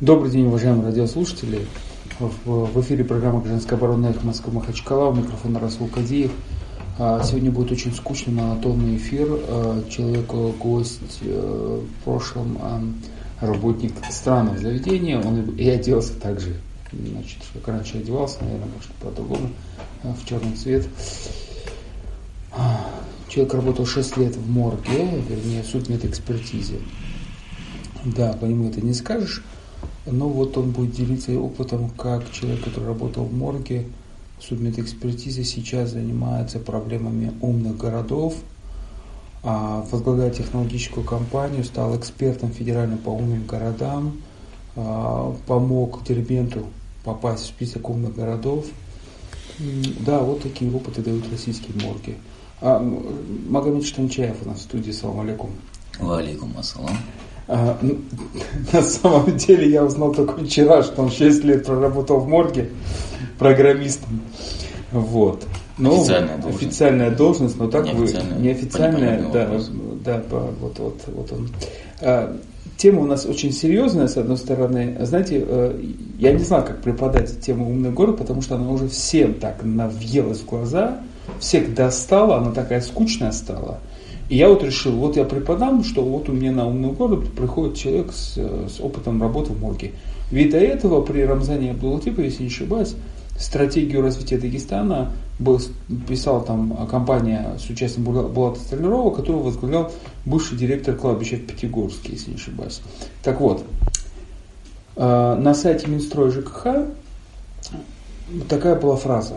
Добрый день, уважаемые радиослушатели. В эфире программа «Гражданская оборона» ЭХО-Москвы Махачкала. У микрофона Расул Кадиев. Сегодня будет очень скучный, монотонный эфир. Человек-гость в прошлом работник странного заведения. Он и оделся так же, значит, как раньше одевался, наверное, может, по-другому, в черный цвет. Человек работал 6 лет в морге, вернее, в судмедэкспертизе. Да, по нему это не скажешь. Но вот он будет делиться опытом, как человек, который работал в морге, в судмедэкспертизе, сейчас занимается проблемами умных городов, возглавляет технологическую компанию, стал экспертом федерально по умным городам, помог Дербенту попасть в список умных городов. Да, вот такие опыты дают российские морги. Магомед Штанчаев у нас в студии. Салам алейкум. Ва алейкум ассалам. На самом деле я узнал только вчера, что он 6 лет проработал в морге программистом. Вот. Но официальная должность, но так неофициальная, вы неофициальная. Да, вот он. Тема у нас очень серьезная, с одной стороны. Знаете, я не знал, как преподать тему «Умный город», потому что она уже всем так въелась в глаза, всех достала, она такая скучная стала. И я вот решил, вот я преподам, что вот у меня на «Умный город» приходит человек с опытом работы в морге. Ведь до этого при Рамзане Абдулатипове, если не ошибаюсь, стратегию развития Дагестана писала там компания с участием Булата Столярова, которую возглавлял бывший директор кладбища в Пятигорске, если не ошибаюсь. Так вот, на сайте Минстроя ЖКХ такая была фраза,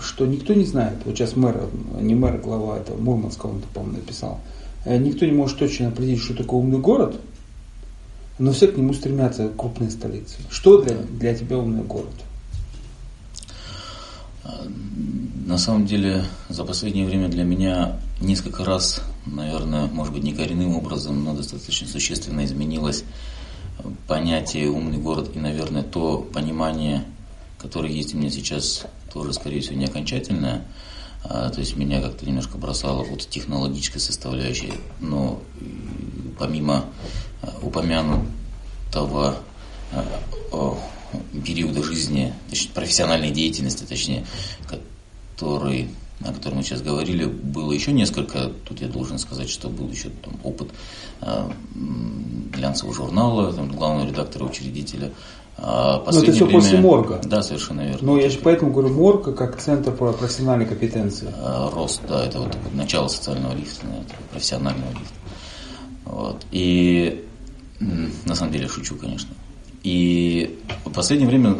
что никто не знает, вот сейчас глава этого Мурманского, он, по-моему, написал, никто не может точно определить, что такое умный город, но все к нему стремятся крупные столицы. Что для тебя умный город? На самом деле, за последнее время для меня несколько раз, наверное, может быть, не коренным образом, но достаточно существенно изменилось понятие «умный город» и, наверное, то понимание, которое есть у меня сейчас, тоже, скорее всего, не окончательное. То есть меня как-то немножко бросало от технологической составляющей, но помимо упомянутого периода жизни, точнее, профессиональной деятельности, точнее, о котором мы сейчас говорили, было еще несколько. Тут я должен сказать, что был еще там опыт глянцевого журнала, там, главного редактора, учредителя. Но это все время, после морга. Да, совершенно верно. Но я же поэтому говорю, морга как центр профессиональной компетенции. Рост, да, это вот начало социального лифта, профессионального лифта. Вот. И на самом деле шучу, конечно. И в последнее время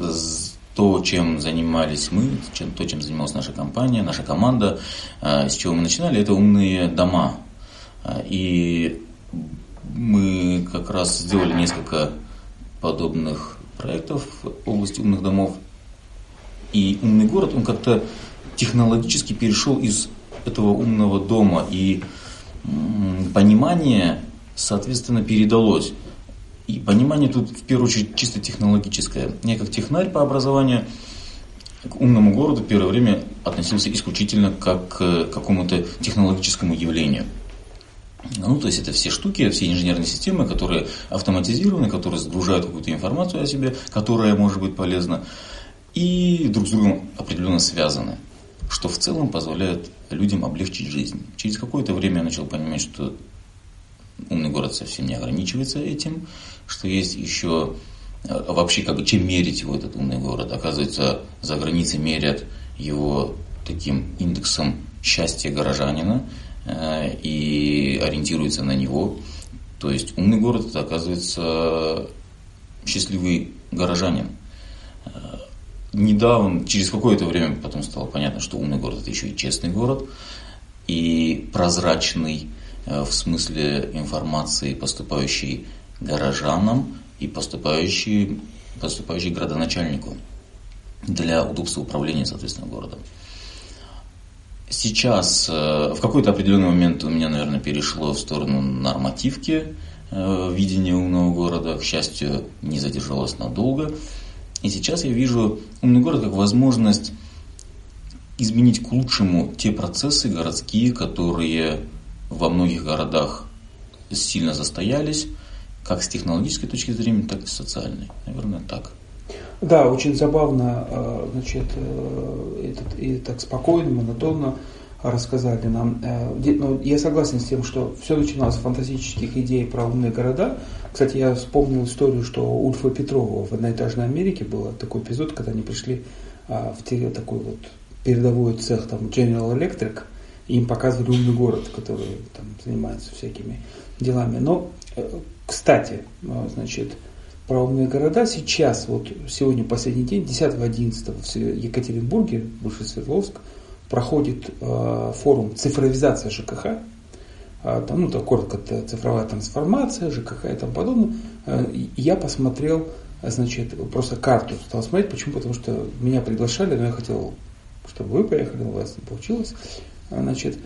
то, чем занимались мы, чем занималась наша компания, наша команда, с чего мы начинали, это умные дома. И мы как раз сделали несколько подобных проектов в области умных домов. И умный город, он как-то технологически перешел из этого умного дома, и понимание, соответственно, передалось. И понимание тут, в первую очередь, чисто технологическое. Я как технарь по образованию к умному городу в первое время относился исключительно как к какому-то технологическому явлению. Ну, то есть это все штуки, все инженерные системы, которые автоматизированы, которые сгружают какую-то информацию о себе, которая может быть полезна, и друг с другом определенно связаны, что в целом позволяет людям облегчить жизнь. Через какое-то время я начал понимать, что умный город совсем не ограничивается этим, что есть еще вообще, как бы, чем мерить его, этот умный город. Оказывается, за границей мерят его таким индексом счастья горожанина и ориентируются на него. То есть умный город – это, оказывается, счастливый горожанин. Недавно, через какое-то время потом стало понятно, что умный город – это еще и честный город, и прозрачный в смысле информации, поступающей горожанам и поступающей градоначальнику для удобства управления, соответственно, городом. Сейчас в какой-то определенный момент у меня, наверное, перешло в сторону нормативки видения умного города. К счастью, не задержалось надолго. И сейчас я вижу умный город как возможность изменить к лучшему те процессы городские, которые во многих городах сильно застоялись как с технологической точки зрения, так и с социальной. Наверное, так. Да, очень забавно, значит, и так спокойно, монотонно рассказали нам. Ну, я согласен с тем, что все начиналось с фантастических идей про лунные города. Кстати, я вспомнил историю, что у Ульфа Петрова в «Одноэтажной Америке» был такой эпизод, когда они пришли в такой вот передовой цех, там, General Electric, и им показывали умный город, который там занимается всякими делами. Но, кстати, значит, про умные города сейчас, вот сегодня последний день, 10-11 в Екатеринбурге, бывший Свердловск, проходит форум «Цифровизация ЖКХ», там, ну, так, коротко, цифровая трансформация, ЖКХ и тому подобное. Я посмотрел, значит, просто карту стал смотреть. Почему? Потому что меня приглашали, но я хотел, чтобы вы поехали, но у вас не получилось. Значит,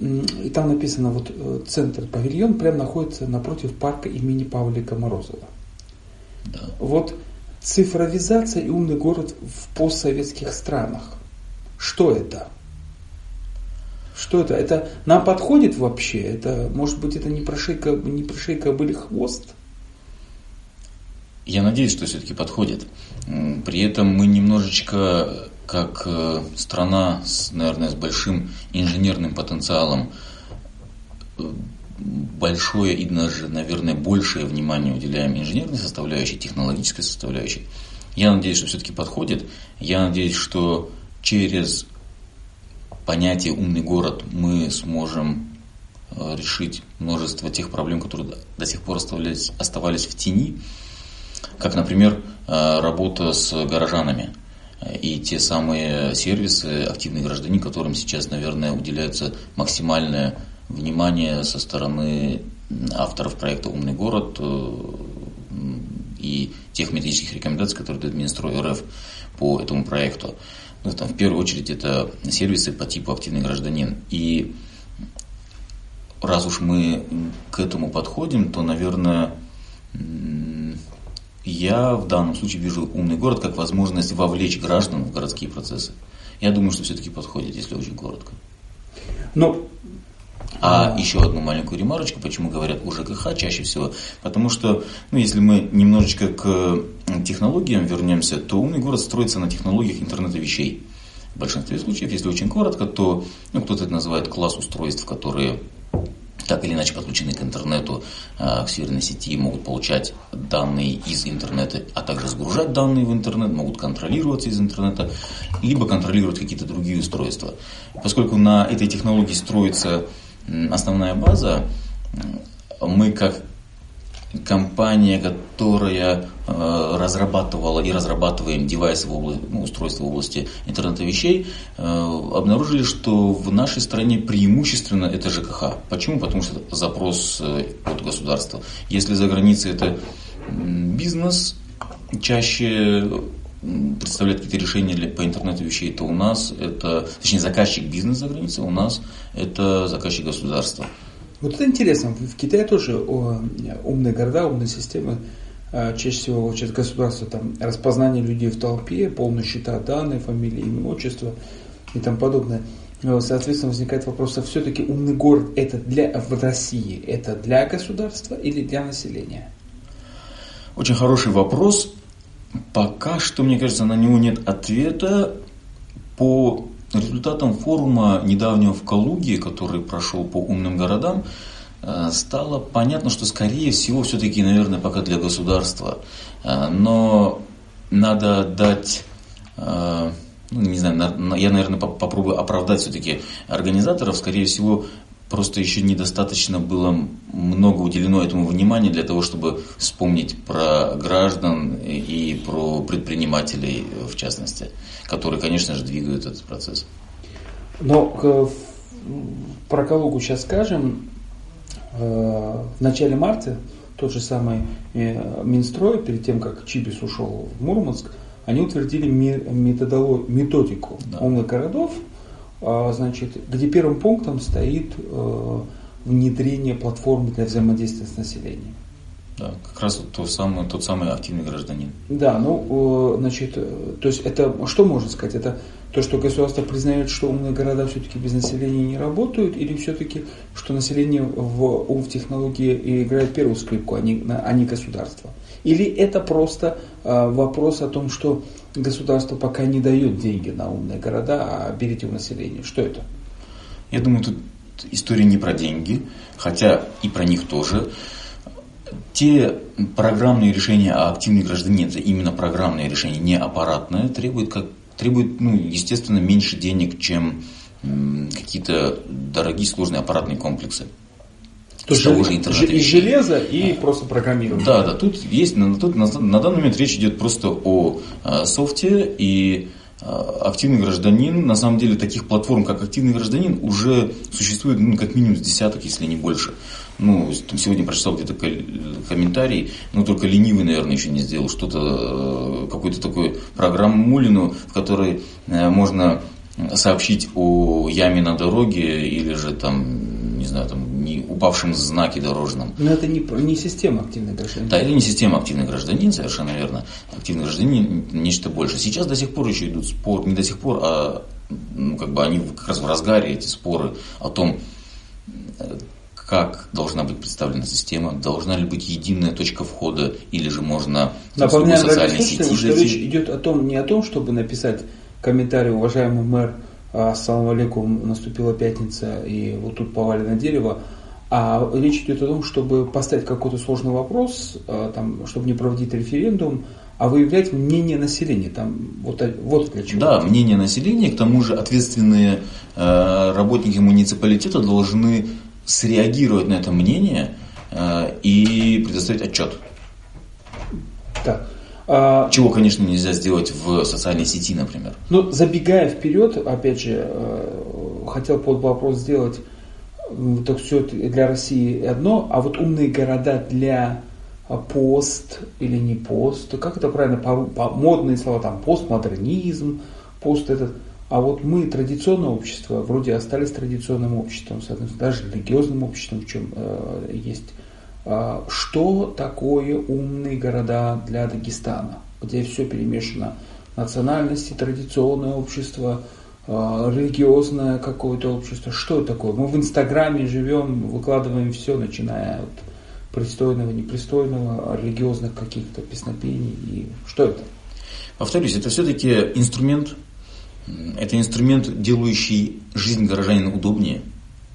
и там написано, вот центр, павильон прямо находится напротив парка имени Павлика Морозова. Да. Вот цифровизация и умный город в постсоветских странах. Что это? Что это? Это нам подходит вообще? Это, может быть, это не прошейка, а были хвост? Я надеюсь, что все-таки подходит. При этом мы немножечко, как страна, наверное, с большим инженерным потенциалом, большое и даже, наверное, большее внимание уделяем инженерной составляющей, технологической составляющей. Я надеюсь, что все-таки подходит. Я надеюсь, что через понятие «умный город» мы сможем решить множество тех проблем, которые до сих пор оставались в тени, как, например, работа с горожанами и те самые сервисы «Активный гражданин», которым сейчас, наверное, уделяется максимальное внимание со стороны авторов проекта «Умный город» и тех методических рекомендаций, которые дает Минстрой РФ по этому проекту. Ну, там, в первую очередь, это сервисы по типу «Активный гражданин». И раз уж мы к этому подходим, то, наверное, я в данном случае вижу «Умный город» как возможность вовлечь граждан в городские процессы. Я думаю, что все-таки подходит, если очень коротко. Но... А еще одну маленькую ремарочку, почему говорят о ЖКХ чаще всего. Потому что, ну, если мы немножечко к технологиям вернемся, то умный город строится на технологиях интернета вещей. В большинстве случаев, если очень коротко, то, ну, кто-то это называет класс устройств, которые так или иначе подключены к интернету, к серверной сети, могут получать данные из интернета, а также сгружать данные в интернет, могут контролироваться из интернета, либо контролировать какие-то другие устройства. Поскольку на этой технологии строится основная база, мы как компания, которая разрабатывала и разрабатываем девайсы, устройства в области интернета вещей, обнаружили, что в нашей стране преимущественно это ЖКХ. Почему? Потому что это запрос от государства. Если за границей это бизнес, чаще представляет какие-то решения по интернету вещей, то у нас это, точнее, заказчик бизнеса за границей, у нас это заказчик государства. Вот это интересно. В Китае тоже умные города, умные системы чаще всего через государство, там, распознание людей в толпе, полные счета, данные, фамилии, имя, отчество и тому подобное. Соответственно, возникает вопрос, а все-таки умный город это в России это для государства или для населения? Очень хороший вопрос. Пока что, мне кажется, на него нет ответа. По результатам форума недавнего в Калуге, который прошел по умным городам, стало понятно, что, скорее всего, все-таки, наверное, пока для государства. Но надо дать... Ну, не знаю, я, наверное, попробую оправдать все-таки организаторов. Скорее всего, просто еще недостаточно было много уделено этому внимания для того, чтобы вспомнить про граждан и про предпринимателей, в частности, которые, конечно же, двигают этот процесс. Но про Калугу сейчас скажем. В начале марта тот же самый Минстрой, перед тем, как Чибис ушел в Мурманск, они утвердили методику умных городов, значит, где первым пунктом стоит внедрение платформы для взаимодействия с населением. Да, как раз тот самый активный гражданин. Да, ну, значит, то есть это, что можно сказать, это то, что государство признает, что умные города все-таки без населения не работают, или все-таки, что население в технологии играет первую скрипку, а не государство? Или это просто вопрос о том, что государство пока не дает деньги на умные города, а берите у населения? Что это? Я думаю, тут история не про деньги, хотя и про них тоже. Те программные решения, а активный гражданин – это именно программные решения, не аппаратное, требует, естественно, меньше денег, чем какие-то дорогие сложные аппаратные комплексы. То есть и железо, и просто программирование. Да, тут есть, на данный момент речь идет просто о софте, и активный гражданин, на самом деле, таких платформ, как активный гражданин, уже существует как минимум с десяток, если не больше. Сегодня прочитал где-то комментарий, только ленивый, наверное, еще не сделал какую-то такую программу Мулину, в которой можно сообщить о яме на дороге или же не упавшем знаке дорожном. Но это не система активный гражданин. Да, это не система активный гражданин, совершенно верно. Активный гражданин – нечто больше. Сейчас до сих пор еще идут споры, не до сих пор, а они как раз в разгаре, эти споры о том, как должна быть представлена система, должна ли быть единая точка входа, или же можно в социальной сети зайти. Речь идет не о том, чтобы написать комментарий: уважаемый мэр, ассаламу алейкум, наступила пятница, и вот тут повалено дерево. А речь идет о том, чтобы поставить какой-то сложный вопрос, чтобы не проводить референдум, а выявлять мнение населения. Вот для чего. Да, мнение населения, к тому же ответственные работники муниципалитета должны среагировать на это мнение и предоставить отчет. Так. Чего, конечно, нельзя сделать в социальной сети, например. Но забегая вперед, опять же, хотел под вопрос сделать, так все для России одно, а вот умные города для пост или не пост, как это правильно, модные слова, постмодернизм, пост этот. А вот мы, традиционное общество, вроде остались традиционным обществом, соответственно, даже религиозным обществом, в чем есть. Что такое умные города для Дагестана, где все перемешано? Национальности, традиционное общество, религиозное какое-то общество. Что это такое? Мы в Инстаграме живем, выкладываем все, начиная от пристойного, непристойного, религиозных каких-то песнопений. И что это? Повторюсь, это все-таки инструмент. Это инструмент, делающий жизнь горожанина удобнее.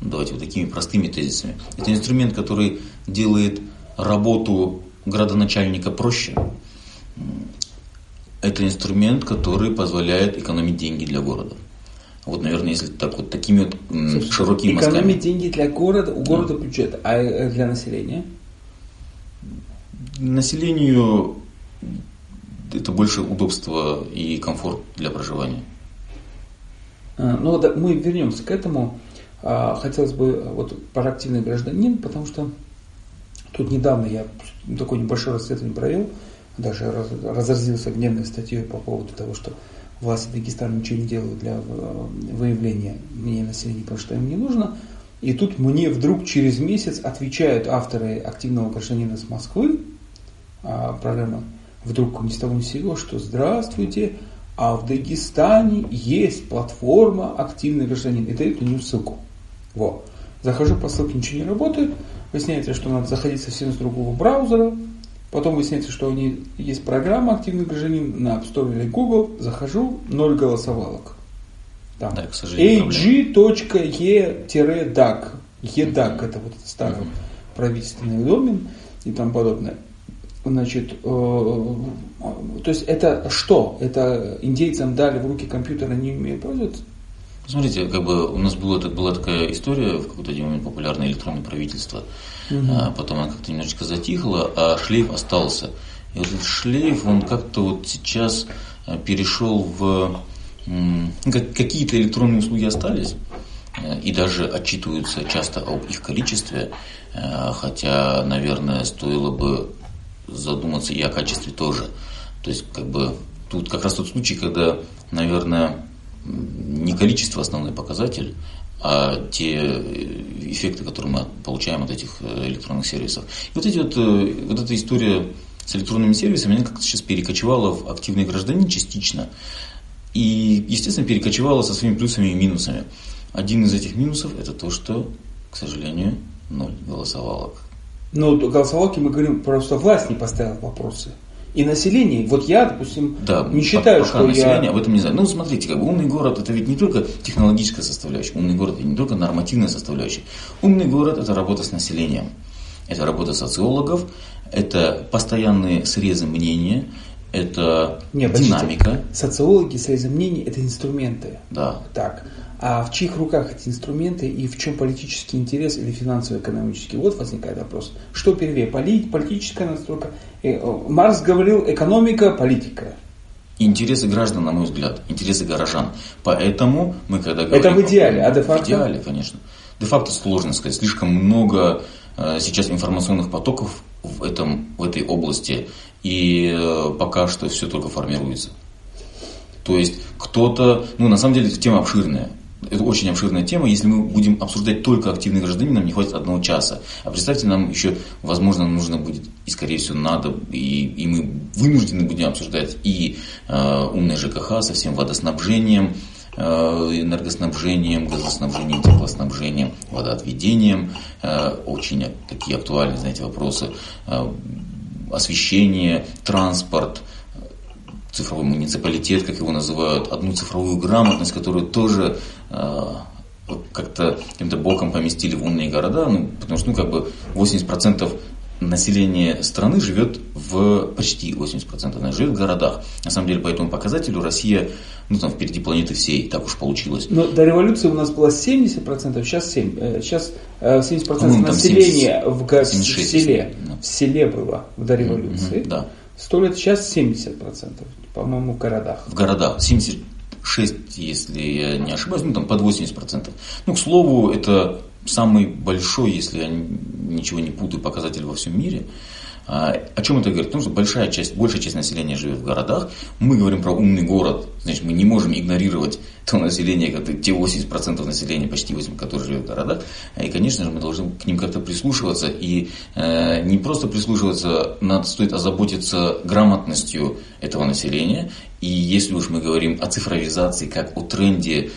Давайте такими простыми тезисами. Это инструмент, который делает работу градоначальника проще. Это инструмент, который позволяет экономить деньги для города. Вот, наверное, если такими широкими мозгами. Экономить деньги для города, у города бюджет, а для населения? Населению это больше удобство и комфорт для проживания. Мы вернемся к этому. Хотелось бы про активный гражданин, потому что тут недавно я такое небольшое расследование провел, даже разразился гневной статьей по поводу того, что власти Дагестана ничего не делают для выявления мнения населения, потому что им не нужно. И тут мне вдруг через месяц отвечают авторы активного гражданина с Москвы, программа, вдруг ни с того ни с сего, что здравствуйте, а в Дагестане есть платформа «Активный гражданин», и дают на нее ссылку. Захожу по ссылке, ничего не работает. Выясняется, что надо заходить совсем с другого браузера. Потом выясняется, что есть программа «Активный гражданин» на App Store или Google. Захожу, 0 голосовалок. Да, к сожалению, ag.e-dac. E-dac – это старый правительственный домен и тому подобное. То есть это что? Это индейцам дали в руки компьютер, они умеют пользоваться? Смотрите, у нас была такая история, в какой-то один момент популярное электронное правительство, потом она как-то немножечко затихла, а шлейф остался. И этот шлейф, он как-то сейчас перешел в... Какие-то электронные услуги остались, и даже отчитываются часто об их количестве, хотя, наверное, стоило бы задуматься и о качестве тоже. То есть, тут как раз тот случай, когда, наверное, не количество основной показатель, а те эффекты, которые мы получаем от этих электронных сервисов. И вот эта история с электронными сервисами, она как-то сейчас перекочевала в активный гражданин частично. И, естественно, перекочевала со своими плюсами и минусами. Один из этих минусов – это то, что, к сожалению, ноль голосовалок. Но вот голосовалки, мы говорим, просто власть не поставила вопросы. И население. Вот я, допустим, не считаю, пока что население, я... об этом не знаю. Ну, смотрите, как бы умный город – это ведь не только технологическая составляющая. Умный город – это не только нормативная составляющая. Умный город – это работа с населением. Это работа социологов. Это постоянные срезы мнения. Это динамика. Социологи, срезы мнений – это инструменты. Да. Так. А в чьих руках эти инструменты и в чем политический интерес или финансово-экономический? Вот возникает вопрос. Что первее? Политическая настройка? Маркс говорил: экономика, политика. Интересы граждан, на мой взгляд. Интересы горожан. Поэтому мы когда говорим... Это в идеале, а де-факто? В идеале, конечно. Де-факто сложно сказать. Слишком много сейчас информационных потоков в этой области. И пока что все только формируется. То есть кто-то... Ну, на самом деле, тема обширная. Это очень обширная тема. Если мы будем обсуждать только активный гражданин, нам не хватит одного часа. А представьте, нам еще, возможно, нужно будет, и, скорее всего, надо, и мы вынуждены будем обсуждать и умное ЖКХ со всем водоснабжением, энергоснабжением, газоснабжением, теплоснабжением, водоотведением. Очень такие актуальные, знаете, вопросы. Освещение, транспорт, цифровой муниципалитет, как его называют, одну цифровую грамотность, которую тоже как-то каким-то боком поместили в умные города, потому что 80% населения страны живет почти 80% живет в городах. На самом деле, по этому показателю Россия впереди планеты всей, так уж получилось. Но до революции у нас было 70%, сейчас 7%. Сейчас 70% населения 76, в селе. Да. В селе было до революции. Да. 100 лет сейчас 70%, по-моему, в городах. В городах 76, если я не ошибаюсь, под 80%. К слову, это самый большой, если я ничего не путаю, показатель во всем мире. О чем это говорит? Потому что большая часть населения живет в городах. Мы говорим про умный город. Значит, мы не можем игнорировать то население, те 80% населения, почти 80%, которые живет в городах. И, конечно же, мы должны к ним как-то прислушиваться. И не просто прислушиваться, стоит озаботиться грамотностью этого населения. И если уж мы говорим о цифровизации как о тренде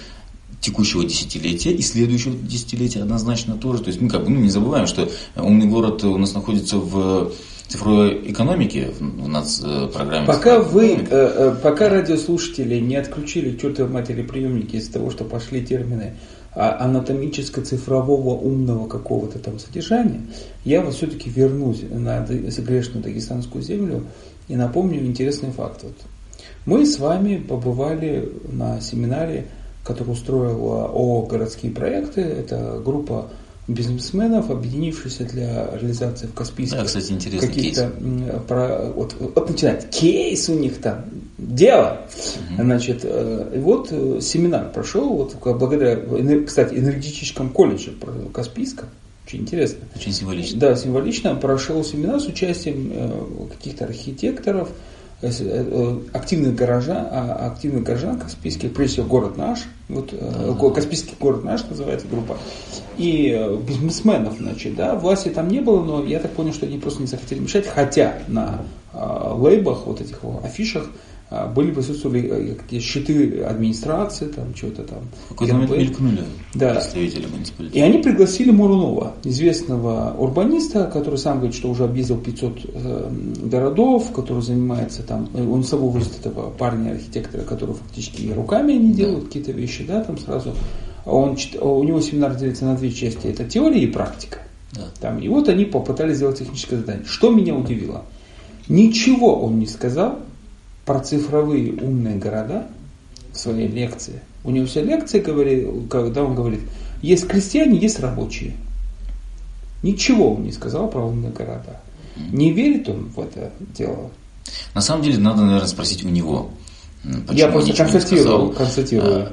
текущего десятилетия и следующего десятилетия однозначно тоже. То есть мы не забываем, что умный город у нас находится в цифровой экономике, в нацпрограмме. Пока радиослушатели не отключили чертовы матери приемники из-за того, что пошли термины анатомическо-цифрового умного какого-то там содержания, я вас все-таки вернусь на грешную дагестанскую землю и напомню интересный факт. Мы с вами побывали на семинаре, который устроил ООО «Городские проекты». Это группа бизнесменов, объединившихся для реализации в Каспийске. Да, кстати, интересный каких-то кейс. Вот начинает кейс у них там, дело. Угу. Значит, семинар прошел, благодаря, кстати, энергетическому колледжу Каспийска. Очень интересно. Очень символично. Да, символично. Прошел семинар с участием каких-то архитекторов, активных горожан Каспийских, прежде всего город наш, Каспийский город наш называется группа, и бизнесменов, власти там не было, но я так понял, что они просто не захотели мешать, хотя на лейбах, этих афишах присутствовали щиты администрации, там чего-то там. Какой-то момент мелькнули представители муниципалитета. И они пригласили Мурунова, известного урбаниста, который сам говорит, что уже объездил 500 городов, который занимается там, он с собой возит этого парня-архитектора, который фактически руками они делают какие-то вещи, там сразу. У него семинар делится на две части, это теория и практика. Да. И они попытались сделать техническое задание. Что меня удивило? Ничего он не сказал про цифровые умные города в своей лекции. У него вся лекция, когда он говорит, есть крестьяне, есть рабочие. Ничего он не сказал про умные города. Не верит он в это дело? На самом деле, надо, наверное, спросить у него. Почему я просто констатирую.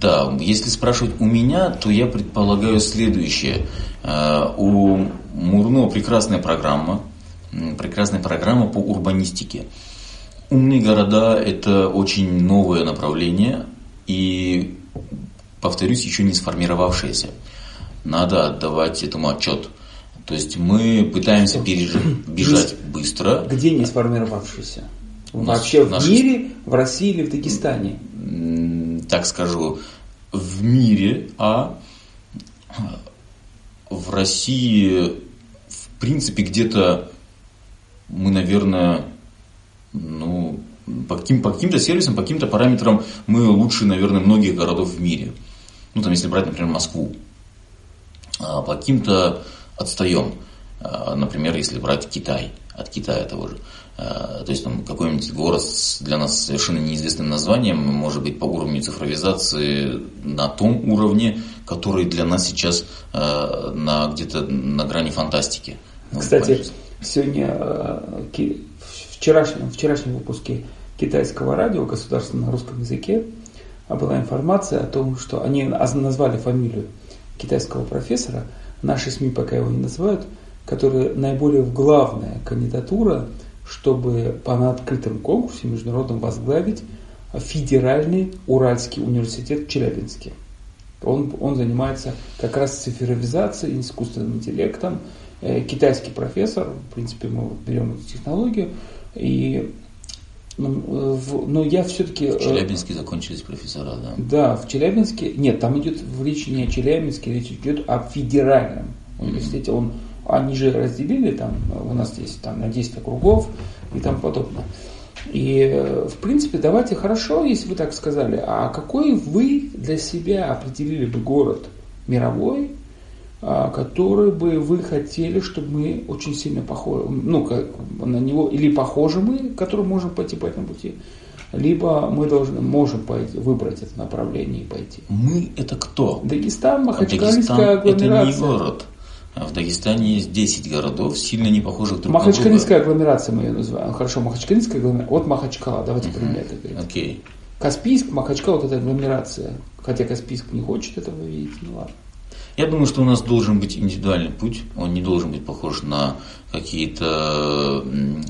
Да, если спрашивать у меня, то я предполагаю следующее. У Мурно прекрасная программа по урбанистике. Умные города – это очень новое направление, и, повторюсь, еще не сформировавшееся. Надо отдавать этому отчет. То есть мы пытаемся бежать быстро. Где не сформировавшиеся? Вообще в мире, в России или в Дагестане? Так скажу, в мире, а в России, в принципе, где-то мы, наверное, ну, по каким-то сервисам, по каким-то параметрам мы лучше, наверное, многих городов в мире. Ну, там, если брать, например, Москву, по каким-то отстаем. Например, если брать Китай, от Китая того же. То есть там какой-нибудь город для нас совершенно неизвестным названием, может быть, по уровню цифровизации на том уровне, который для нас сейчас где-то на грани фантастики. Кстати, сегодня, в вчерашнем выпуске китайского радио государственного на русском языке была информация о том, что они назвали фамилию китайского профессора, наши СМИ пока его не называют, который наиболее главная кандидатура, чтобы на открытом конкурсе международном возглавить Федеральный Уральский университет в Челябинске. Он занимается как раз цифровизацией, искусственным интеллектом. Китайский профессор, в принципе, мы берем эту технологию. И, но я все-таки... В Челябинске закончились профессора, да? Да, в Челябинске... Нет, там идет речь не о Челябинске, речь идет о федеральном университете. Они же разделили, там, у нас есть там, на 10 округов и тому подобное. И, в принципе, давайте, хорошо, если вы так сказали, а какой вы для себя определили бы город мировой, который бы вы хотели, чтобы мы очень сильно похожи, ну, как на него, или похожи мы, который можем пойти по этому пути, либо мы можем пойти, выбрать это направление и пойти. Мы – это кто? Дагестан, Махачкалинская агломерация. Дагестан – это не город. В Дагестане есть 10 городов, сильно не похожих друг на друга. Махачкалинская агломерация мы ее называем. Хорошо, Махачкалинская агломерация. Вот Махачкала, давайте пример. Окей. Каспийск, Махачкала, вот это агломерация. Хотя Каспийск не хочет этого видеть, ну ладно. Я думаю, что у нас должен быть индивидуальный путь. Он не должен быть похож на какие-то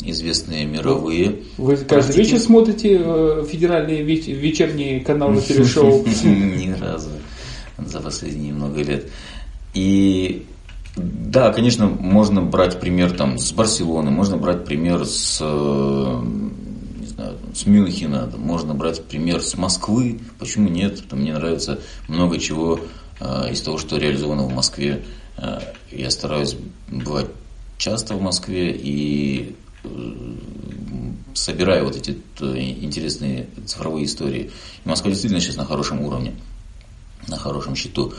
известные мировые. Вы каждый вечер смотрите федеральные вечерние каналы телешоу? Ни разу. За последние много лет. И... Да, конечно, можно брать пример там, с Барселоны, можно брать пример с Мюнхена, можно брать пример с Москвы. Почему нет? Мне нравится много чего из того, что реализовано в Москве. Я стараюсь бывать часто в Москве и собираю вот эти интересные цифровые истории. И Москва действительно сейчас на хорошем уровне, на хорошем счету.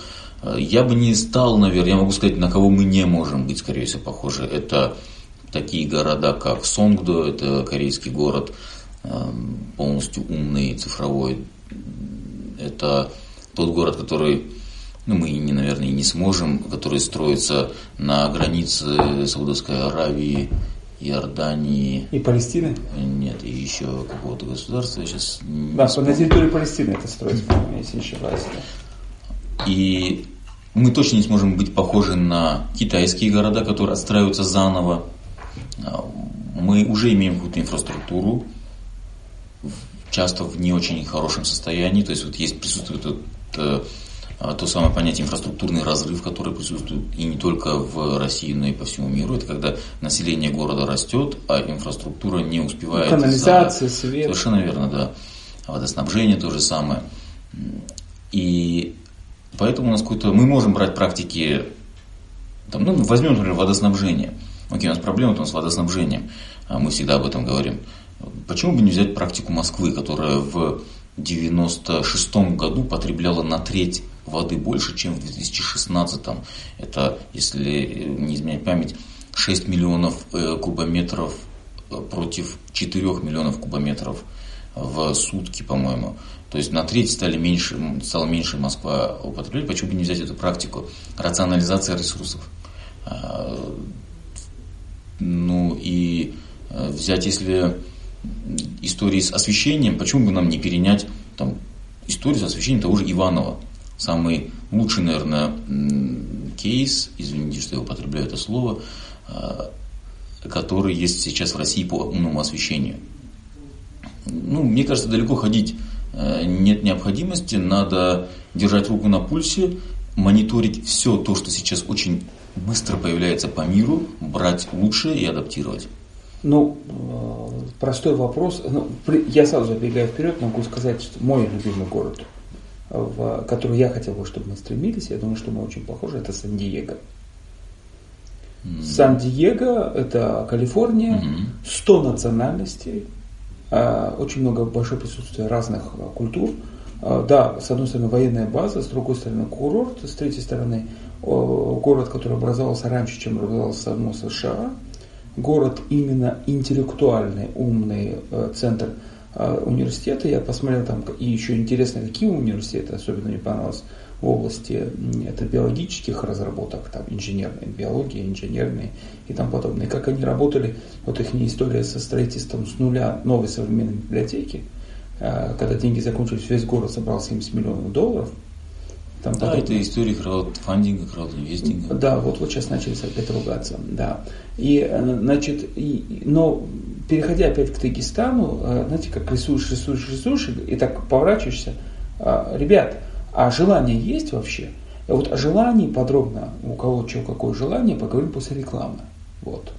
Я бы не стал, наверное, я могу сказать, на кого мы не можем быть, скорее всего, похожи. Это такие города, как Сонгдо, это корейский город, полностью умный, цифровой. Это тот город, который, ну, мы, наверное, и не сможем, который строится на границе Саудовской Аравии, Иордании. И Палестины? Нет, и еще какого-то государства. Я сейчас да, на территории Палестины это строится, если не ошибаюсь. И мы точно не сможем быть похожи на китайские города, которые отстраиваются заново. Мы уже имеем какую-то инфраструктуру, часто в не очень хорошем состоянии. То есть вот есть, присутствует то самое понятие инфраструктурный разрыв, который присутствует и не только в России, но и по всему миру. Это когда население города растет, а инфраструктура не успевает. Канализация, свет. Совершенно верно, да. Водоснабжение то же самое. И поэтому у нас какой-то. Мы можем брать практики. Там, ну, возьмем, например, водоснабжение. Окей, у нас проблема там, с водоснабжением. Мы всегда об этом говорим. Почему бы не взять практику Москвы, которая в 1996 году потребляла на треть воды больше, чем в 2016. Это, если не изменять память, 6 миллионов кубометров против 4 миллионов кубометров в сутки, по-моему. То есть на треть стало меньше Москва употреблять. Почему бы не взять эту практику? Рационализация ресурсов. Ну и взять, если истории с освещением, почему бы нам не перенять там, историю с освещением того же Иванова? Самый лучший, наверное, кейс, извините, что я употребляю это слово, который есть сейчас в России по умному освещению. Ну, мне кажется, далеко ходить нет необходимости, надо держать руку на пульсе, мониторить все то, что сейчас очень быстро появляется по миру, брать лучшее и адаптировать. Ну, простой вопрос. Я сразу забегая вперед, могу сказать, что мой любимый город, в который я хотел бы, чтобы мы стремились, я думаю, что мы очень похожи, это Сан-Диего. Сан-Диего – это Калифорния, 100 национальностей, очень много, большое присутствие разных культур. Да, с одной стороны военная база, с другой стороны курорт, с третьей стороны город, который образовался раньше, чем образовалось само США. Город именно интеллектуальный, умный центр университета. Я посмотрел там, и еще интересно, какие университеты, особенно мне понравилось, в области это биологических разработок, там инженерной биологии, инженерной и тому подобное. И как они работали, вот их история со строительством с нуля новой современной библиотеки, когда деньги закончились, весь город собрал $70 миллионов. Там да, потом... это история краудфандинга, краудинвестинга. Да, вот сейчас начали опять ругаться, да. И, значит, но переходя опять к Дагестану, знаете, как рисуешь, и так поворачиваешься. Ребят, а желание есть вообще? Вот о желании подробно, у кого чего, какое желание, поговорим после рекламы. Вот.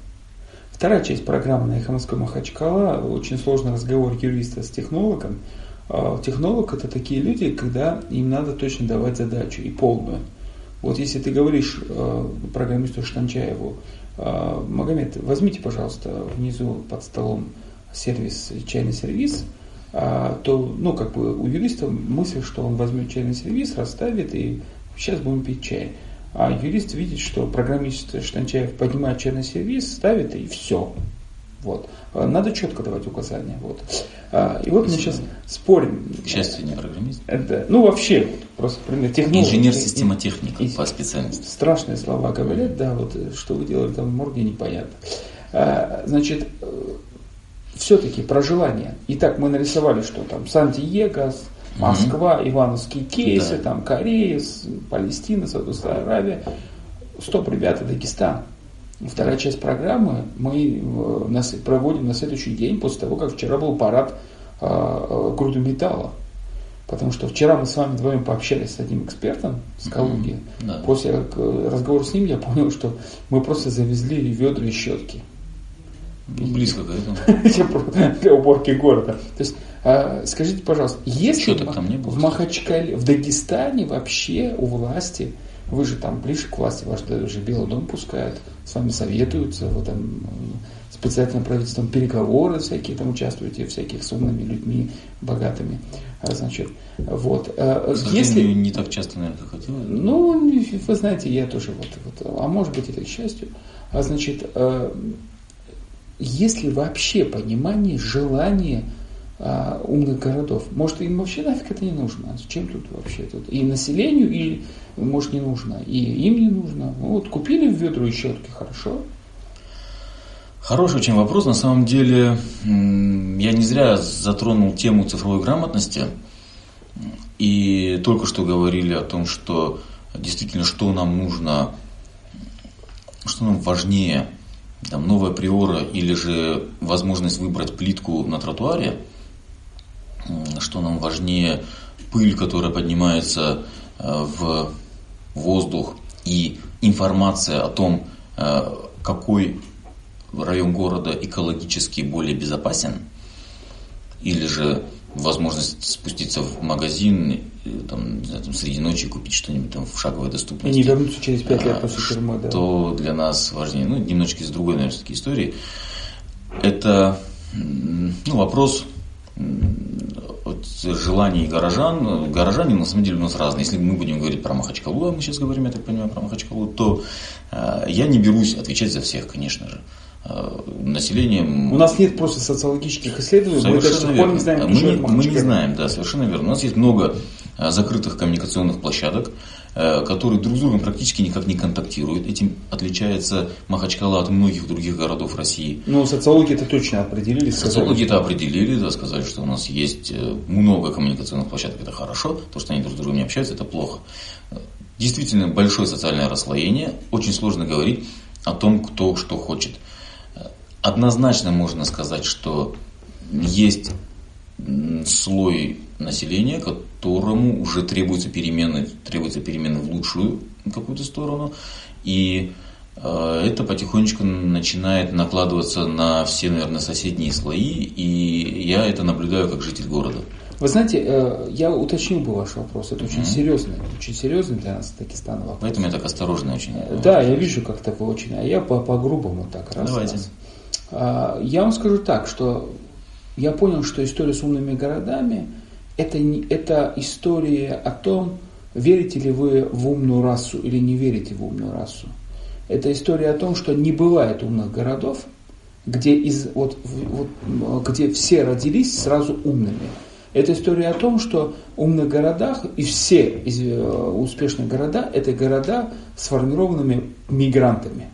Вторая часть программы на ЭХО-Москвы Махачкала. Очень сложный разговор юриста с технологом. Технолог – это такие люди, когда им надо точно давать задачу, и полную. Вот если ты говоришь программисту Штанчаеву: Магомед, возьмите, пожалуйста, внизу под столом сервис, чайный сервис, то, ну, как бы у юриста мысль, что он возьмет чайный сервис, расставит, и сейчас будем пить чай. А юрист видит, что программист Штанчаев поднимает чайный сервис, ставит, и все. Вот. Надо четко давать указания. Вот. И вот мы сейчас спорим. К счастью, не программист. Это, ну, вообще, просто пример. Инженер-системотехник по специальности. Страшные слова говорят, да, вот что вы делали там в морге, непонятно. Значит, все-таки про желание. Итак, мы нарисовали, что там Сан-Диего, Москва, Ивановские кейсы, да. Там Корея, Палестина, Саудовская Аравия. Стоп, ребята, Дагестан. Вторая часть программы мы проводим на следующий день после того, как вчера был парад груды металла. Потому что вчера мы с вами вдвоем пообщались с одним экспертом с Калуги. Да. После разговора с ним я понял, что мы просто завезли ведра и щетки. Близко к этому. Для уборки города. То есть, скажите, пожалуйста, есть ли в Махачкале, в Дагестане вообще у власти... Вы же там ближе к власти, ваш даже Белый дом пускают, с вами советуются, вы там с председателем правительства переговоры всякие там участвуете, всяких с умными людьми, богатыми. Значит, вот. Если... Не так часто, наверное, хотелось. Ну, вы знаете, я тоже вот. А может быть, это к счастью. Значит, есть ли вообще понимание, желание умных городов? Может, им вообще нафиг это не нужно? Зачем тут вообще? Тут и населению, и, может, не нужно, и им не нужно. Ну, вот купили ведро и щетки, хорошо. Хороший очень вопрос. На самом деле, я не зря затронул тему цифровой грамотности. И только что говорили о том, что действительно, что нам нужно, что нам важнее, там, новая приора или же возможность выбрать плитку на тротуаре. Что нам важнее, пыль, которая поднимается в воздух, и информация о том, какой район города экологически более безопасен, или же возможность спуститься в магазин там, среди ночи купить что-нибудь там в шаговой доступности. И не вернуться через 5 лет после тюрьмы, да. Что для нас важнее, ну, немножечко из другой, наверное, все-таки истории. Это, ну, вопрос... желаний горожан. Горожане, на самом деле, у нас разные. Если мы будем говорить про Махачкалу, а мы сейчас говорим, я так понимаю, про Махачкалу, то я не берусь отвечать за всех, конечно же. Население... У нас нет просто социологических исследований. Мы не знаем, мы не знаем, да, совершенно верно. У нас есть много закрытых коммуникационных площадок, которые друг с другом практически никак не контактируют. Этим отличается Махачкала от многих других городов России. Но социологи это точно определили. Социологи это определили, да, сказали, что у нас есть много коммуникационных площадок, это хорошо. То, что они друг с другом не общаются, это плохо. Действительно, большое социальное расслоение. Очень сложно говорить о том, кто что хочет. Однозначно можно сказать, что есть слой населения, которому уже требуются перемены в лучшую какую-то сторону, и это потихонечку начинает накладываться на все, наверное, соседние слои, и я это наблюдаю как житель города. Вы знаете, я уточнил бы ваш вопрос, это очень серьезный для нас, Дагестана, вопрос. Поэтому я так осторожно очень. Да, я вижу, как так вы очень, а я по-грубому так раз. Давайте. Я вам скажу так, что я понял, что история с умными городами – это история о том, верите ли вы в умную расу или не верите в умную расу. Это история о том, что не бывает умных городов, где все родились сразу умными. Это история о том, что в умных городах и все успешные города – это города с сформированными мигрантами.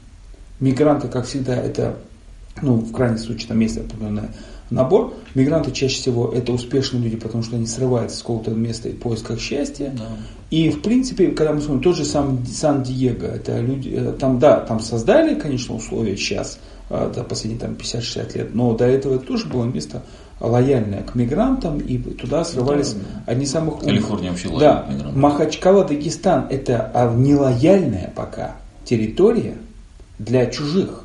Мигранты, как всегда, это, в крайнем случае, там есть определенный набор. Мигранты чаще всего – это успешные люди, потому что они срываются с какого-то места в поисках счастья. Да. И, в принципе, когда мы смотрим, тот же сам Сан-Диего, это люди, там создали, конечно, условия сейчас, последние 50-60 лет, но до этого это тоже было место лояльное к мигрантам, и туда срывались одни из самых умных. Калифорния вообще лояльная к мигрантам. Махачкала, Дагестан – это нелояльная пока территория для чужих.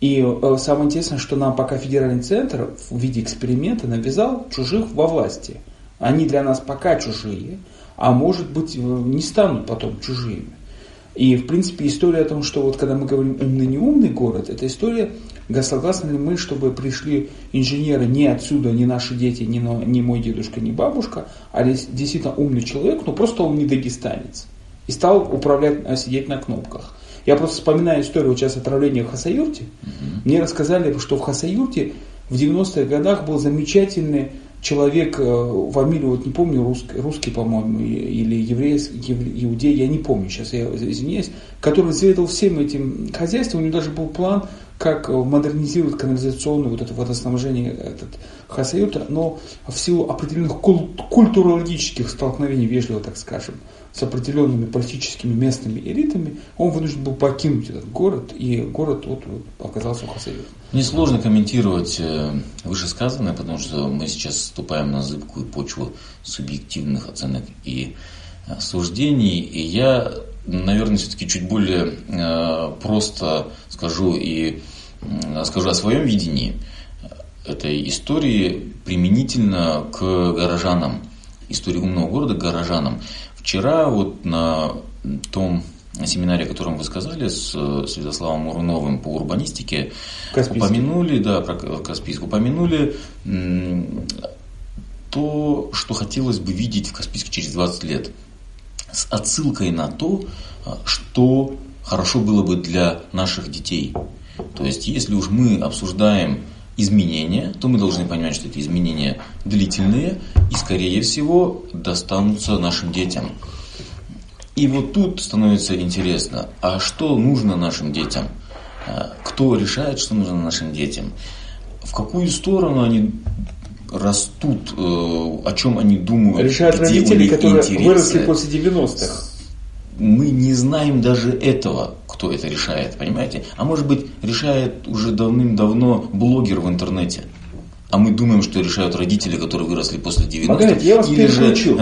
И самое интересное, что нам пока федеральный центр в виде эксперимента навязал чужих во власти. Они для нас пока чужие, а может быть не станут потом чужими. И в принципе история о том, что когда мы говорим умный-неумный город, это история, согласны ли мы, чтобы пришли инженеры не отсюда, не наши дети, не мой дедушка, не бабушка, а действительно умный человек, но просто он не дагестанец. И стал сидеть на кнопках. Я просто вспоминаю историю сейчас отравления в Хасавюрте. Mm-hmm. Мне рассказали, что в Хасавюрте в 90-х годах был замечательный человек, фамилию не помню, русский, по-моему, или иудей, я не помню сейчас, я извиняюсь, который заведовал всем этим хозяйством. У него даже был план, как модернизировать канализационное это водоснабжение Хасавюрта, но в силу определенных культурологических столкновений, вежливо так скажем, с определенными политическими местными элитами, он вынужден был покинуть этот город, и город оказался в Хасавюрте. Мне сложно комментировать вышесказанное, потому что мы сейчас вступаем на зыбкую почву субъективных оценок и суждений, и я, наверное, все-таки чуть более просто скажу и скажу о своем видении этой истории применительно к горожанам, истории умного города к горожанам. Вчера на том семинаре, о котором вы сказали, с Святославом Уруновым по урбанистике, упомянули то, что хотелось бы видеть в Каспийске через 20 лет, с отсылкой на то, что хорошо было бы для наших детей. То есть, если уж мы обсуждаем изменения, то мы должны понимать, что эти изменения длительные и, скорее всего, достанутся нашим детям. И тут становится интересно, а что нужно нашим детям? Кто решает, что нужно нашим детям? В какую сторону они растут, о чем они думают, решают где родители, которые выросли после 90-х. Мы не знаем даже этого, кто это решает, понимаете? А может быть, решает уже давным-давно блогер в интернете. А мы думаем, что решают родители, которые выросли после 90-х. Магомед, я вас переключу.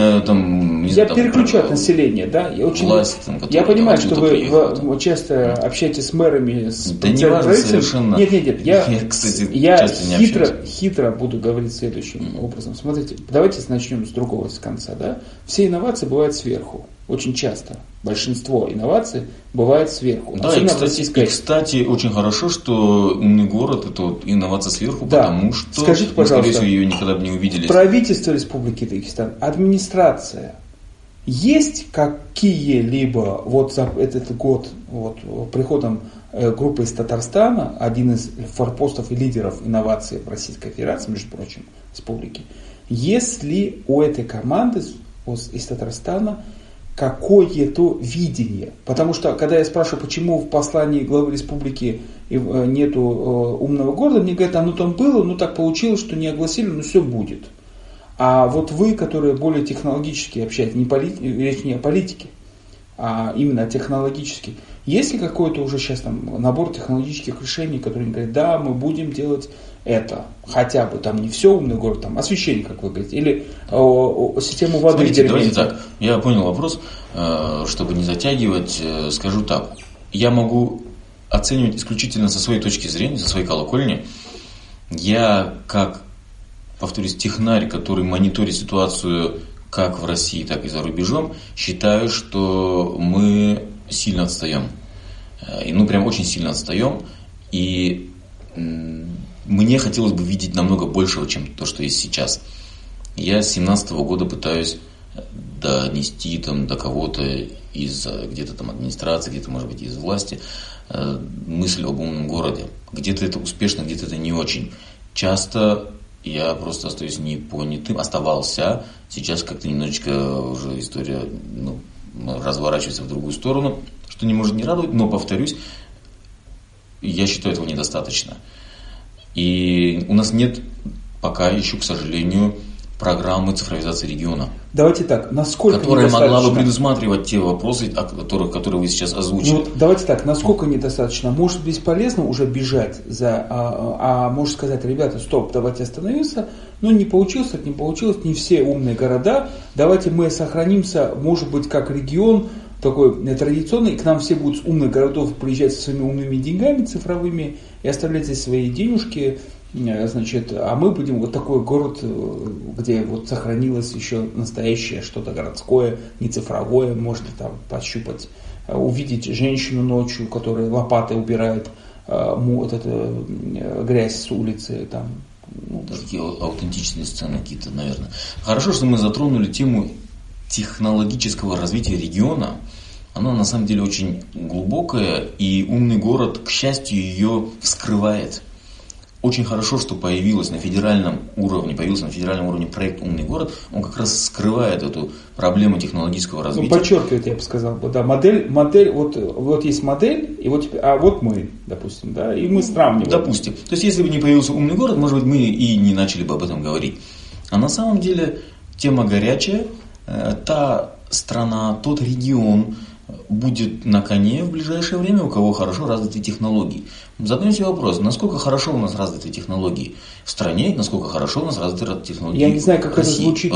Переключу от населения, да? Я понимаю, что вы часто общаетесь с мэрами, с правительством. Нет. Я хитро буду говорить следующим образом. Смотрите, давайте начнем с другого, с конца, да? Все инновации бывают сверху. Очень часто. Большинство инноваций бывает сверху. Да, кстати, очень хорошо, что умный город – это инновация сверху, да. Потому что, скажите, пожалуйста, мы, скорее всего, ее никогда бы не увидели. Правительство Республики Дагестан, администрация, есть какие-либо за этот год, приходом группы из Татарстана, один из форпостов и лидеров инноваций в Российской Федерации, между прочим, республики, есть ли у этой команды из Татарстана какое-то видение. Потому что, когда я спрашиваю, почему в послании главы республики нету умного города, мне говорят, оно там было, так получилось, что не огласили, но все будет. А вы, которые более технологически общаетесь, речь не о политике, а именно о технологически. Есть ли какой-то уже сейчас набор технологических решений, которые говорят, да, мы будем делать это хотя бы там не все умный город, там освещение, как вы говорите, или систему воды. Смотрите, в деревне. Давайте так, я понял вопрос, чтобы не затягивать, скажу так. Я могу оценивать исключительно со своей точки зрения, со своей колокольни. Я как, повторюсь, технарь, который мониторит ситуацию как в России, так и за рубежом, считаю, что мы сильно отстаем. Ну, прям очень сильно отстаем. И мне хотелось бы видеть намного большего, чем то, что есть сейчас. Я с 2017 года пытаюсь донести там до кого-то из где-то там администрации, где-то, может быть, из власти мысль об умном городе. Где-то это успешно, где-то это не очень. Часто я просто остаюсь непонятым, оставался. Сейчас как-то немножечко уже история разворачивается в другую сторону, что не может не радовать, но, повторюсь, я считаю, этого недостаточно. И у нас нет пока еще, к сожалению, программы цифровизации региона. Давайте так, насколько которая недостаточно... могла бы предусматривать те вопросы, о которых, которые вы сейчас озвучили. Ну, давайте так, насколько недостаточно? Может, бесполезно уже бежать за... может сказать, ребята, стоп, давайте остановимся. Ну, не получилось, не все умные города. Давайте мы сохранимся, может быть, как регион такой традиционный, и к нам все будут с умных городов приезжать со своими умными деньгами цифровыми и оставлять здесь свои денежки, значит, а мы будем вот такой город, где вот сохранилось еще настоящее что-то городское, не цифровое, можно там пощупать, увидеть женщину ночью, которая лопатой убирает вот эту грязь с улицы, там. Такие аутентичные сцены какие-то, наверное. Хорошо, что мы затронули тему технологического развития региона. Она на самом деле очень глубокая, и умный город, к счастью, ее вскрывает. Очень хорошо, что появился на федеральном уровне проект «Умный город». Он как раз скрывает эту проблему технологического развития. Ну, подчеркивает, я бы сказал, да, модель вот есть модель, и вот, а вот мы, допустим, да, и мы сравниваем. Допустим. То есть, если бы не появился «Умный город», может быть, мы и не начали бы об этом говорить. А на самом деле тема горячая. Та страна, тот регион будет на коне в ближайшее время, у кого хорошо развиты технологии. Задаем себе вопрос, насколько хорошо у нас развиты технологии в стране, насколько хорошо у нас развиты технологии в России. Я не знаю, как это звучит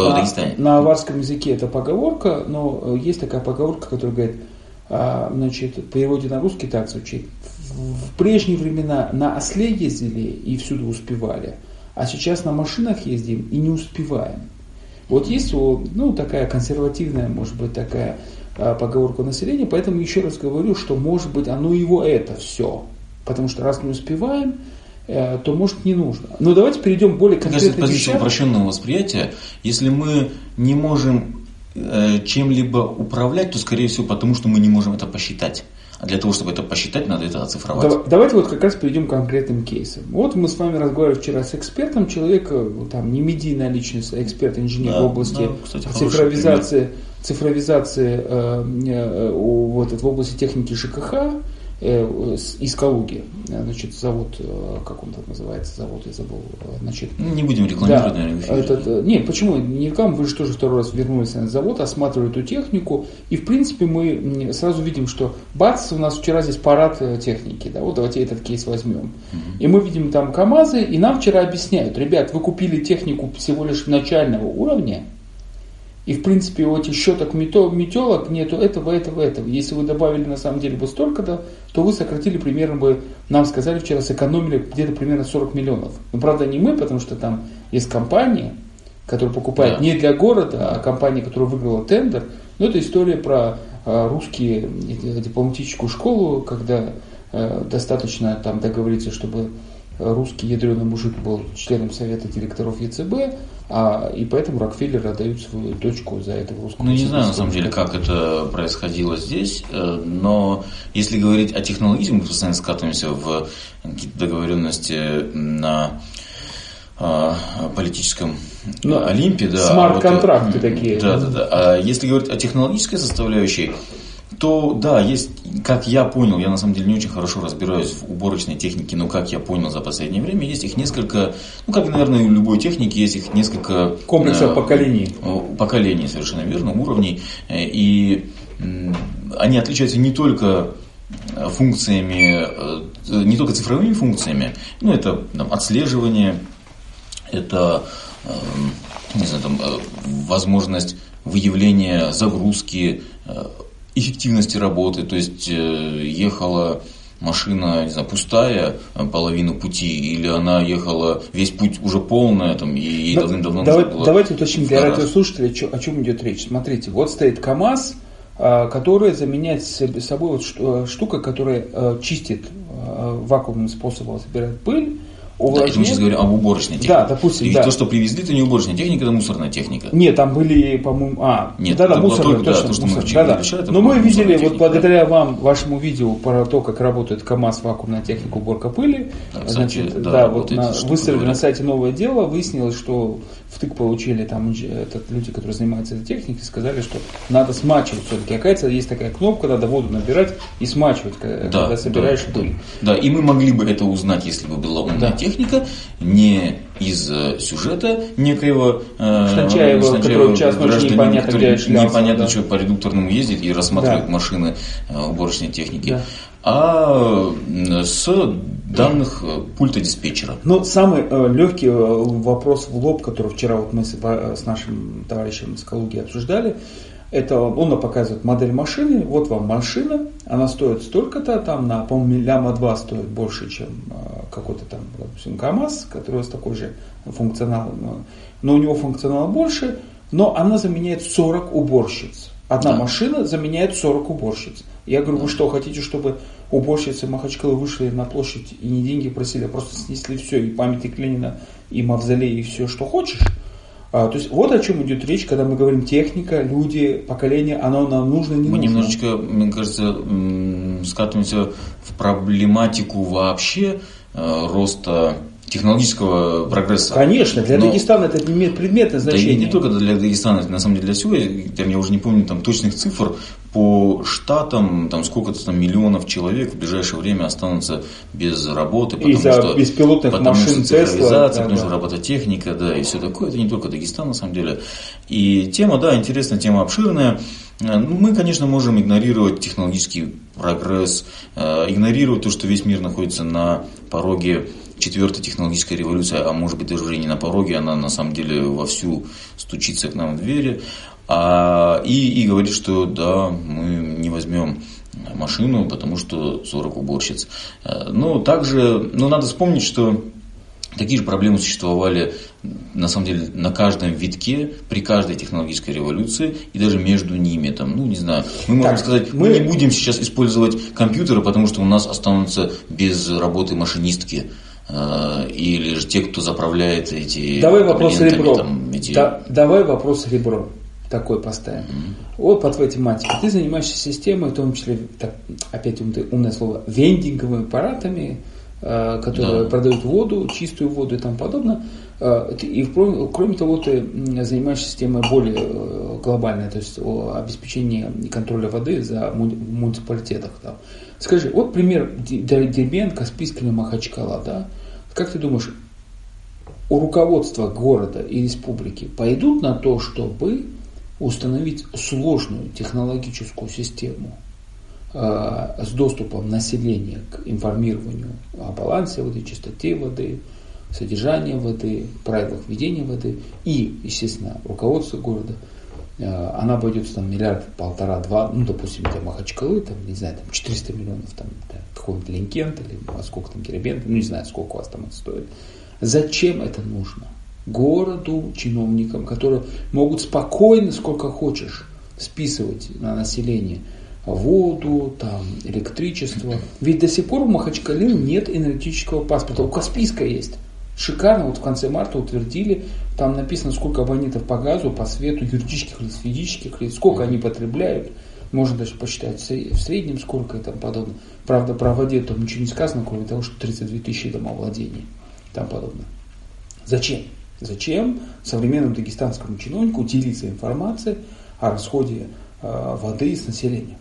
на аварском языке, это поговорка, но есть такая поговорка, которая говорит, значит, в переводе на русский так звучит. В прежние времена на осле ездили и всюду успевали, а сейчас на машинах ездим и не успеваем. Вот есть такая консервативная, может быть, такая поговорка населения, поэтому еще раз говорю, что, может быть, его это все, потому что раз не успеваем, то, может, не нужно. Но давайте перейдем к более конкретным вещам. С упрощенного восприятия, если мы не можем чем-либо управлять, то, скорее всего, потому что мы не можем это посчитать. А для того, чтобы это посчитать, надо это оцифровать. Давайте вот как раз перейдем к конкретным кейсам. Вот мы с вами разговаривали вчера с экспертом, человек, там, не медийная личность, эксперт-инженер в области цифровизации в области техники ЖКХ из Калуги. Значит, завод, как он там называется, завод, я забыл. Значит, не будем рекламировать, наверное. Нет, почему? Не реклама, вы же тоже второй раз вернулись на этот завод, осматривали эту технику, и, в принципе, мы сразу видим, что бац, у нас вчера здесь парад техники, да, вот давайте этот кейс возьмем. И мы видим там КАМАЗы, и нам вчера объясняют, ребят, вы купили технику всего лишь начального уровня, и, в принципе, вот еще так метелок нету этого. Если вы добавили, на самом деле, бы столько-то, то вы сократили примерно бы, нам сказали вчера, сэкономили где-то примерно 40 миллионов. Но, правда, не мы, потому что там есть компания, которая покупает не для города, а компания, которая выиграла тендер. Но это история про русские дипломатическую школу, когда достаточно там договориться, чтобы... русский ядреный мужик был членом совета директоров ЕЦБ, и поэтому Рокфеллеры отдают свою дочку за этого русского. Ну, не знаю, на самом деле, как это происходило здесь, но если говорить о технологии, мы постоянно скатываемся в какие-то договоренности на политическом Олимпе. Да, смарт-контракты такие. Да. А если говорить о технологической составляющей, то да, есть, как я понял, я на самом деле не очень хорошо разбираюсь в уборочной технике, но как я понял за последнее время, есть их несколько, как, наверное, у любой техники, есть их несколько... комплексов поколений. Поколений, совершенно верно, уровней. И они отличаются не только функциями, не только цифровыми функциями, но это там, отслеживание, это не знаю, там, возможность выявления загрузки, эффективности работы, то есть ехала машина, не знаю, пустая половину пути, или она ехала весь путь уже полная, там, и давным-давно нужно было. Давайте уточним для радиослушателей, о чем идет речь. Смотрите, вот стоит КАМАЗ, который заменяет собой вот штука, которая чистит вакуумным способом, забирает пыль. Да, это мы сейчас говорим об уборочной технике. Да, допустим, и да. То, что привезли, это не уборочная техника, это мусорная техника. Нет, там были, по-моему, нет, да, мусорная, только, точно, да, то, мусор, да, обещали, да. Но мы видели, техника, вот благодаря вам, вашему видео про то, как работает КАМАЗ, вакуумная техника, уборка пыли, да, значит, кстати, да, вот выставили на сайте «Новое дело», выяснилось, что втык получили там люди, которые занимаются этой техникой, сказали, что надо смачивать все-таки. Оказывается, есть такая кнопка, надо воду набирать и смачивать, когда собираешь пыль. Да, и мы могли бы это узнать, если бы была умная техника. Техника не из сюжета некоего Штанчаева, который сейчас ночью непонятно, где шлялся, непонятно, да, что по редукторному ездит и рассматривает, да, машины уборочной техники, да, а с данных пульта диспетчера. Но самый легкий вопрос в лоб, который вчера вот мы с нашим товарищем из Калуги обсуждали, это он показывает модель машины. Вот вам машина, она стоит столько-то, там, на, по-моему, ляма-2 стоит больше, чем какой-то там, допустим, КАМАЗ, который с такой же функционалом, но у него функционал больше, но она заменяет 40 уборщиц. Одна, да, машина заменяет 40 уборщиц. Я говорю, вы что, хотите, чтобы уборщицы Махачкалы вышли на площадь и не деньги просили, а просто снесли все, и памятник Ленина, и мавзолей, и все, что хочешь? То есть вот о чем идет речь, когда мы говорим техника, люди, поколение, оно нам нужно, не нужно. Мы немножечко, мне кажется, скатываемся в проблематику вообще роста технологического прогресса. Конечно, для Дагестана это не имеет предметное значение. Да и не только для Дагестана, на самом деле для всего. Я уже не помню там точных цифр по штатам, там сколько-то там миллионов человек в ближайшее время останутся без работы, потому что беспилотных потому машин, что цифровизация, Tesla, потому что робототехника, да, и все такое. Это не только Дагестан, на самом деле. И тема, да, интересная, тема обширная. Мы, конечно, можем игнорировать технологический прогресс, игнорировать то, что весь мир находится на пороге четвёртой технологической революции, а может быть даже уже не на пороге, она на самом деле вовсю стучится к нам в двери, и говорит, что да, мы не возьмем машину, потому что 40 уборщиц. Но также, надо вспомнить, что такие же проблемы существовали на самом деле на каждом витке, при каждой технологической революции и даже между ними. Там, ну, не знаю, мы можем сказать, мы не будем сейчас использовать компьютеры, потому что у нас останутся без работы машинистки. Или же те, кто заправляет эти... Давай вопрос ребро. Давай вопрос ребро такой поставим. Вот по твоей тематике. Ты занимаешься системой, в том числе, опять умное слово, вендинговыми аппаратами, которые продают воду, чистую воду и тому подобное. И кроме того, ты занимаешься системой более глобальной, то есть обеспечение контроля воды за муниципалитетах. Да. Скажи, вот пример Дербент, Каспийска или Махачкала. Да? Как ты думаешь, у руководства города и республики пойдут на то, чтобы установить сложную технологическую систему с доступом населения к информированию о балансе воды, чистоте воды, содержании воды, правилах ведения воды и, естественно, руководство города, она обойдется там 1-1,5-2 миллиарда, ну, допустим, для Махачкалы, там, не знаю, там 400 миллионов, там, какой-нибудь Ленкент, или сколько там Дербент, ну, не знаю, сколько у вас там это стоит. Зачем это нужно? Городу, чиновникам, которые могут спокойно, сколько хочешь, списывать на население воду, там, электричество. Ведь до сих пор у Махачкалы нет энергетического паспорта. У Каспийска есть. Шикарно, вот в конце марта утвердили, там написано, сколько абонентов по газу, по свету, юридических лиц, физических лиц, сколько они потребляют. Можно даже посчитать в среднем, сколько и тому подобное. Правда, про воде там ничего не сказано, кроме того, что 32 тысячи домовладений и тому подобное. Зачем? Зачем современному дагестанскому чиновнику делиться информацией о расходе воды с населением?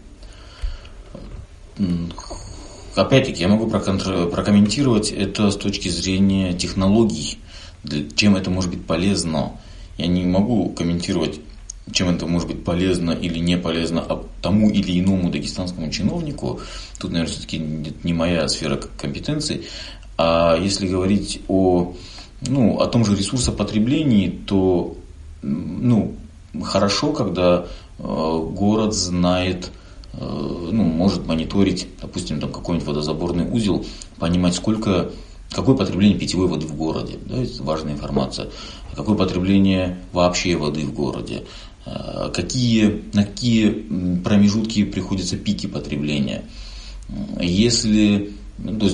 Опять-таки, я могу прокомментировать это с точки зрения технологий, чем это может быть полезно. Я не могу комментировать чем это может быть полезно или не полезно тому или иному дагестанскому чиновнику, тут, наверное, все-таки не моя сфера компетенций. А если говорить о том же ресурсопотреблении, то хорошо, когда город знает, может мониторить, допустим, там какой-нибудь водозаборный узел, понимать, какое потребление питьевой воды в городе, да, это важная информация, какое потребление вообще воды в городе, на какие промежутки приходятся пики потребления.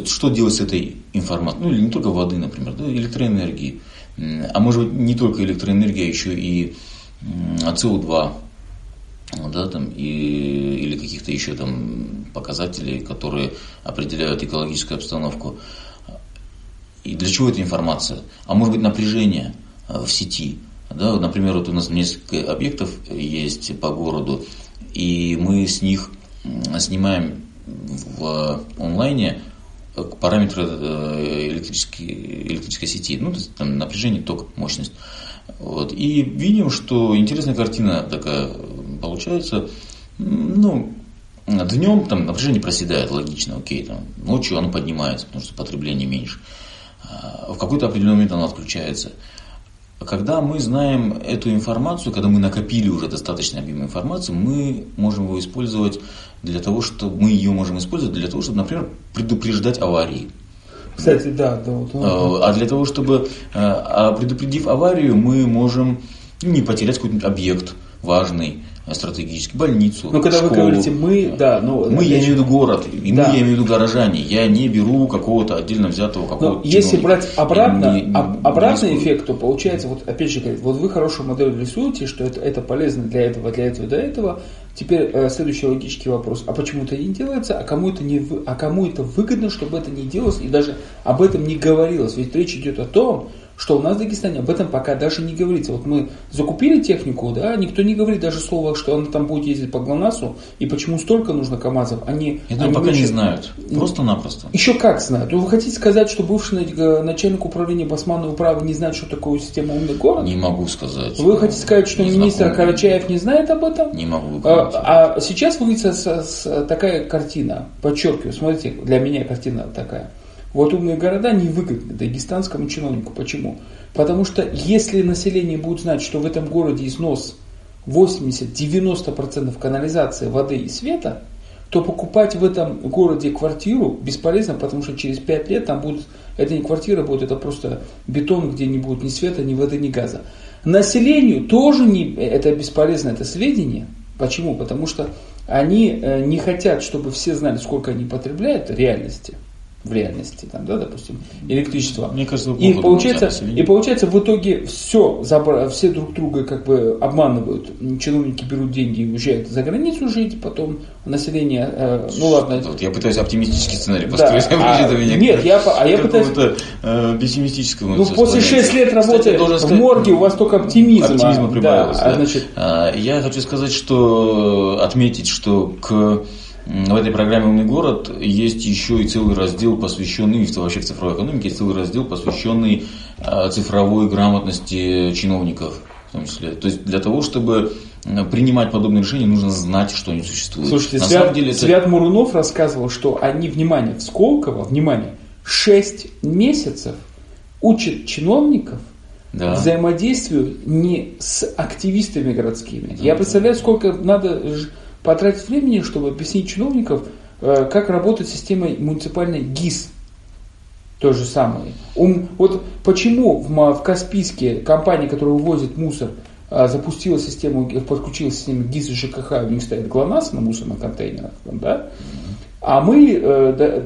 Что делать с этой информацией? Или не только воды, например, да, электроэнергии. А может быть, не только электроэнергия, а еще и СО2, да, там, или каких-то еще там показателей, которые определяют экологическую обстановку. И для чего эта информация? А может быть, напряжение в сети. Да? Например, вот у нас несколько объектов есть по городу, и мы с них снимаем в онлайне параметры электрической сети, то есть, там, напряжение, ток, мощность. Вот. И видим, что интересная картина такая получается. Днем там напряжение проседает, логично, окей, там, ночью оно поднимается, потому что потребление меньше. В какой-то определенный момент оно отключается. Когда мы знаем эту информацию, когда мы накопили уже достаточный объем информации, мы можем его использовать для того, чтобы, например, предупреждать аварии. Кстати, да. А для того, чтобы, предупредив аварию, мы можем не потерять какой-нибудь объект важный, стратегически, больницу, когда школу. Вы говорите «мы», я имею в виду город, и да. Мы, я имею в виду горожане, я не беру какого-то отдельно взятого чиновника. Если брать обратный эффект, то получается, вот опять же, вот вы хорошую модель рисуете, что это полезно для этого. Теперь следующий логический вопрос. А почему это не делается? А кому это выгодно, чтобы это не делалось и даже об этом не говорилось? Ведь речь идет о том, что у нас в Дагестане об этом пока даже не говорится. Вот мы закупили технику, да, никто не говорит даже слова, что она там будет ездить по ГЛОНАССу, и почему столько нужно КАМАЗов. Они пока не знают, просто-напросто. Еще как знают. Вы хотите сказать, что бывший начальник управления Басманова управы не знает, что такое система «Умный город»? Не могу сказать. Вы хотите сказать, что министр Карачаев не знает об этом? Не могу. А сейчас выглядит такая картина, подчеркиваю, смотрите, для меня картина такая. Вот умные города невыгодны дагестанскому чиновнику. Почему? Потому что если население будет знать, что в этом городе износ 80-90% канализации, воды и света, то покупать в этом городе квартиру бесполезно, потому что через 5 лет там будет, это не квартира будет, это просто бетон, где не будет ни света, ни воды, ни газа. Населению тоже это бесполезно, это сведения. Почему? Потому что они не хотят, чтобы все знали, сколько они потребляют в реальности, там, да, допустим, электричество. Мне кажется, и получается, в итоге все друг друга как бы обманывают. Чиновники берут деньги и уезжают за границу жить, потом население... я пытаюсь оптимистический сценарий построить. Я пытаюсь пессимистическому. После 6 лет работы в морге у вас только оптимизма прибавилось. Да, да. Я хочу отметить, что в этой программе «Умный город» есть еще и целый раздел, посвященный, вообще в цифровой экономике, есть целый раздел, посвященный цифровой грамотности чиновников, в том числе. То есть для того, чтобы принимать подобные решения, нужно знать, что они существуют. Слушайте, Свят Мурунов рассказывал, что они, внимание, в Сколково, 6 месяцев учат чиновников, да, взаимодействию не с активистами городскими. Да, я представляю, сколько надо потратить времени, чтобы объяснить чиновников, как работает система муниципальной ГИС. То же самое. Вот почему в Каспийске компания, которая вывозит мусор, подключила систему ГИС и ЖКХ, у них стоит ГЛОНАСС на мусорных контейнерах, да? А мы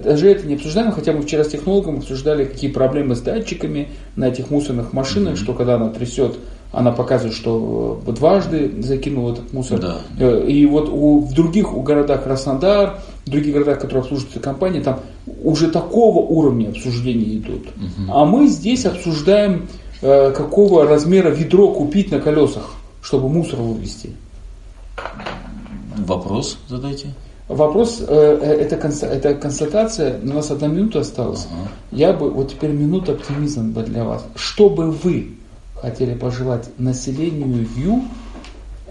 даже это не обсуждаем, хотя мы вчера с технологом обсуждали, какие проблемы с датчиками на этих мусорных машинах, что когда она трясет, она показывает, что дважды закинула этот мусор. Да. И вот в других городах Краснодар, в других городах, которые обслуживаются компании, там уже такого уровня обсуждения идут. Угу. А мы здесь обсуждаем, какого размера ведро купить на колесах, чтобы мусор вывести. Вопрос задайте. Вопрос, это констатация, у нас 1 минута осталась. Ага. Теперь минута оптимизма для вас. Что бы вы хотели пожелать населению Вью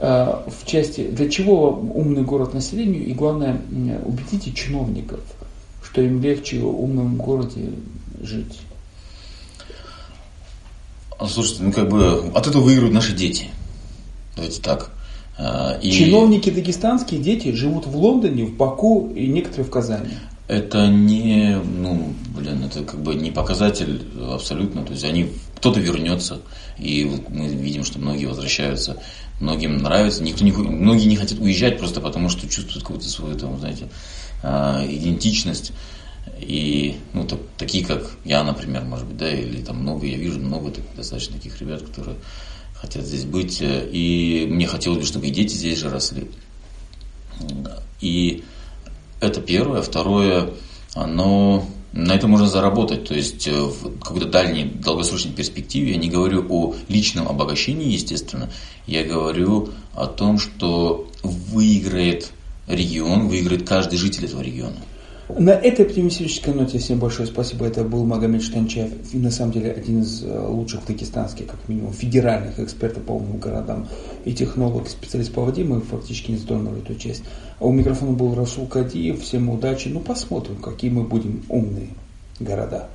в части «Для чего умный город населению?» и, главное, убедите чиновников, что им легче в умном городе жить. Слушайте, от этого выигрывают наши дети. Давайте так. И... Чиновники дагестанские, дети, живут в Лондоне, в Баку и некоторые в Казани. Это не, это не показатель абсолютно. То есть они, кто-то вернется, и мы видим, что многие возвращаются, многим нравится, многие не хотят уезжать просто потому, что чувствуют какую-то свою, идентичность. И такие, как я, например, может быть, или я вижу много достаточно таких ребят, которые хотят здесь быть. И мне хотелось бы, чтобы и дети здесь же росли. И это первое. Второе, на этом можно заработать. То есть в какой-то дальней, долгосрочной перспективе, я не говорю о личном обогащении, естественно, я говорю о том, что выиграет регион, выиграет каждый житель этого региона. На этой оптимистической ноте всем большое спасибо. Это был Магомед Штанчаев. И на самом деле один из лучших дагестанских, как минимум, федеральных экспертов по умным городам и технолог, специалист по воде. Мы фактически не затронули эту часть. А у микрофона был Расул Кадиев. Всем удачи. Посмотрим, какие мы будем умные города.